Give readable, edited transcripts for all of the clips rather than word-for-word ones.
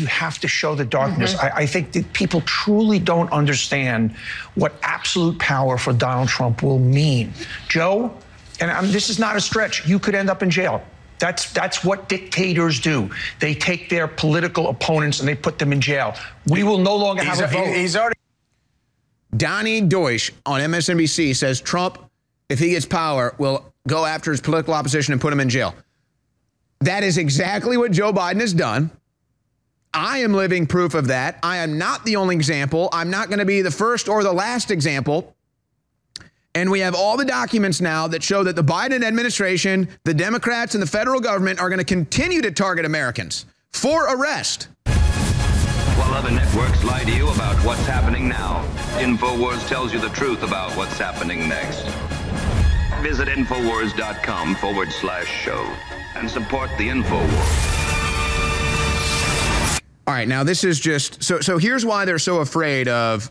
you have to show the darkness. Mm-hmm. I think that people truly don't understand what absolute power for Donald Trump will mean. Joe, and this is not a stretch, you could end up in jail. That's what dictators do. They take their political opponents and they put them in jail. We will no longer have a vote. Donnie Deutsch on MSNBC says Trump, if he gets power, will go after his political opposition and put him in jail. That is exactly what Joe Biden has done. I am living proof of that. I am not the only example. I'm not going to be the first or the last example. And we have all the documents now that show that the Biden administration, the Democrats, and the federal government are going to continue to target Americans for arrest. While other networks lie to you about what's happening now, InfoWars tells you the truth about what's happening next. Visit InfoWars.com/show and support the InfoWars. All right, now this is just, so here's why they're so afraid of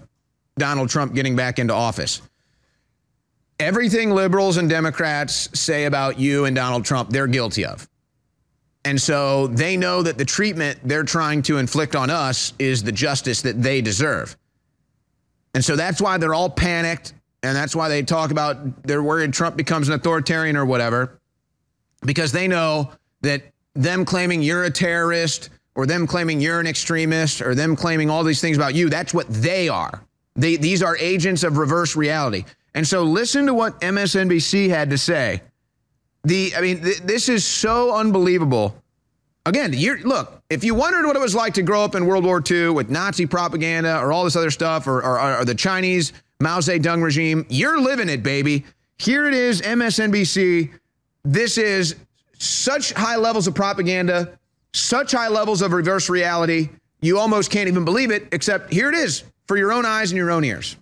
Donald Trump getting back into office. Everything liberals and Democrats say about you and Donald Trump, they're guilty of. And so they know that the treatment they're trying to inflict on us is the justice that they deserve. And so that's why they're all panicked. And that's why they talk about they're worried Trump becomes an authoritarian or whatever, because they know that them claiming you're a terrorist or them claiming you're an extremist or them claiming all these things about you, that's what they are. These are agents of reverse reality. And so listen to what MSNBC had to say. This is so unbelievable. Again, look, if you wondered what it was like to grow up in World War II with Nazi propaganda or all this other stuff or the Chinese Mao Zedong regime, you're living it, baby. Here it is, MSNBC. This is such high levels of propaganda, such high levels of reverse reality. You almost can't even believe it, except here it is for your own eyes and your own ears.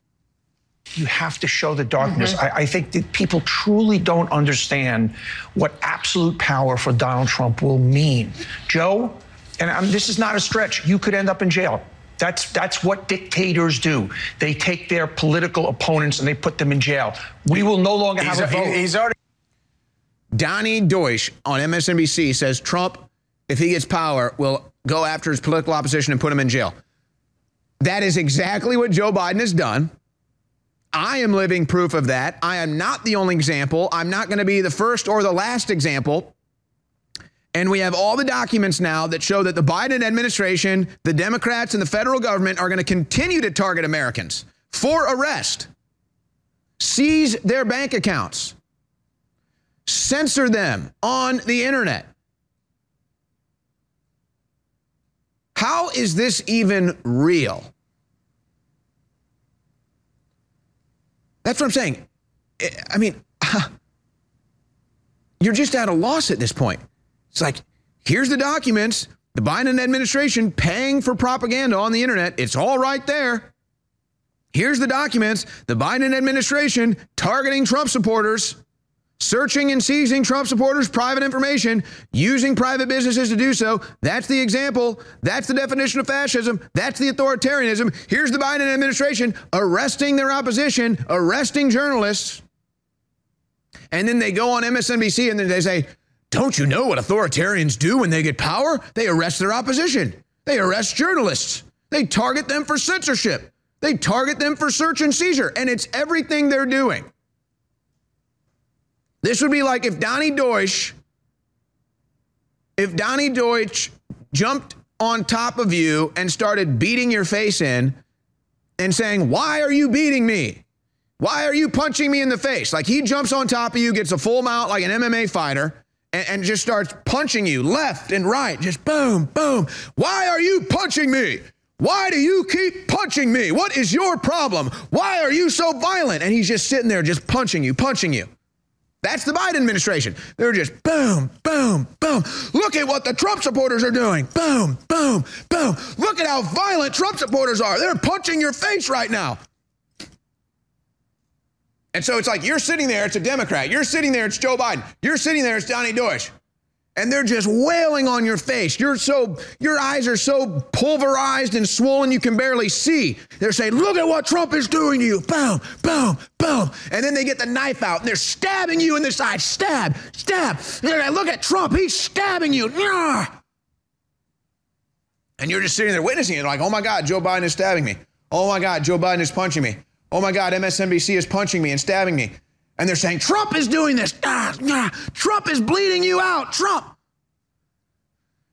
You have to show the darkness. Mm-hmm. I think that people truly don't understand what absolute power for Donald Trump will mean. Joe, and this is not a stretch, you could end up in jail. That's what dictators do. They take their political opponents and they put them in jail. We will no longer have a vote. Donnie Deutsch on MSNBC says Trump, if he gets power, will go after his political opposition and put him in jail. That is exactly what Joe Biden has done. I am living proof of that. I am not the only example. I'm not going to be the first or the last example. And we have all the documents now that show that the Biden administration, the Democrats, and the federal government are going to continue to target Americans for arrest, seize their bank accounts, censor them on the internet. How is this even real? That's what I'm saying. I mean, you're just at a loss at this point. It's like, here's the documents, the Biden administration paying for propaganda on the internet. It's all right there. Here's the documents, the Biden administration targeting Trump supporters, searching and seizing Trump supporters' private information, using private businesses to do so. That's the example. That's the definition of fascism. That's the authoritarianism. Here's the Biden administration arresting their opposition, arresting journalists. And then they go on MSNBC and then they say, don't you know what authoritarians do when they get power? They arrest their opposition. They arrest journalists. They target them for censorship. They target them for search and seizure. And it's everything they're doing. This would be like if Donnie Deutsch jumped on top of you and started beating your face in and saying, why are you beating me? Why are you punching me in the face? Like he jumps on top of you, gets a full mount like an MMA fighter and just starts punching you left and right. Just boom, boom. Why are you punching me? Why do you keep punching me? What is your problem? Why are you so violent? And he's just sitting there just punching you. That's the Biden administration. They're just boom, boom, boom. Look at what the Trump supporters are doing. Boom, boom, boom. Look at how violent Trump supporters are. They're punching your face right now. And so it's like you're sitting there, it's a Democrat. You're sitting there, it's Joe Biden. You're sitting there, it's Donnie Deutsch. And they're just wailing on your face. Your eyes are so pulverized and swollen you can barely see. They're saying, look at what Trump is doing to you. Boom, boom, boom. And then they get the knife out and they're stabbing you in the side. Stab, stab. Look at Trump, he's stabbing you. And you're just sitting there witnessing it like, oh my God, Joe Biden is stabbing me. Oh my God, Joe Biden is punching me. Oh my God, MSNBC is punching me and stabbing me. And they're saying, Trump is doing this. Trump is bleeding you out, Trump.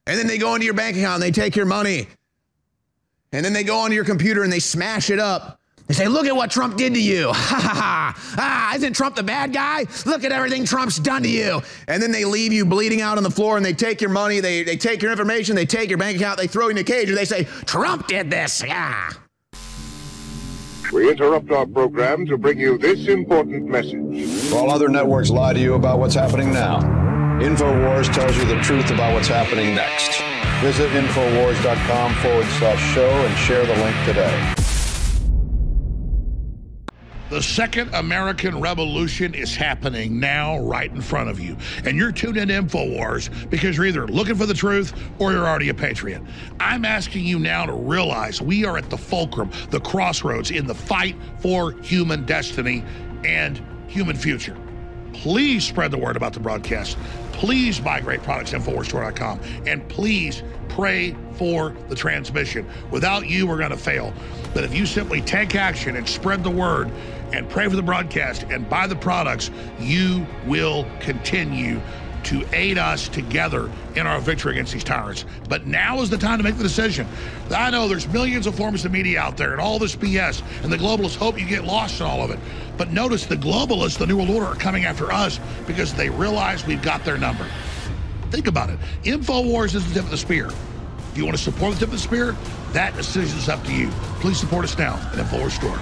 And then they go into your bank account and they take your money. And then they go onto your computer and they smash it up. They say, look at what Trump did to you. Ha ha ha. Ah, isn't Trump the bad guy? Look at everything Trump's done to you. And then they leave you bleeding out on the floor and they take your money, they take your information, they take your bank account, they throw you in a cage and they say, Trump did this. Yeah. We interrupt our program to bring you this important message. While other networks lie to you about what's happening now, InfoWars tells you the truth about what's happening next. Visit InfoWars.com/show and share the link today. The second American Revolution is happening now right in front of you. And you're tuned in to InfoWars because you're either looking for the truth or you're already a patriot. I'm asking you now to realize we are at the fulcrum, the crossroads in the fight for human destiny and human future. Please spread the word about the broadcast. Please buy great products at InfoWarsStore.com. And please pray for the transmission. Without you, we're going to fail. But if you simply take action and spread the word, and pray for the broadcast and buy the products, you will continue to aid us together in our victory against these tyrants. But now is the time to make the decision. I know there's millions of forms of media out there and all this BS, and the globalists hope you get lost in all of it. But notice the globalists, the New World Order, are coming after us because they realize we've got their number. Think about it. InfoWars is the tip of the spear. Do you want to support the tip of the spear? That decision is up to you. Please support us now at InfoWars Store.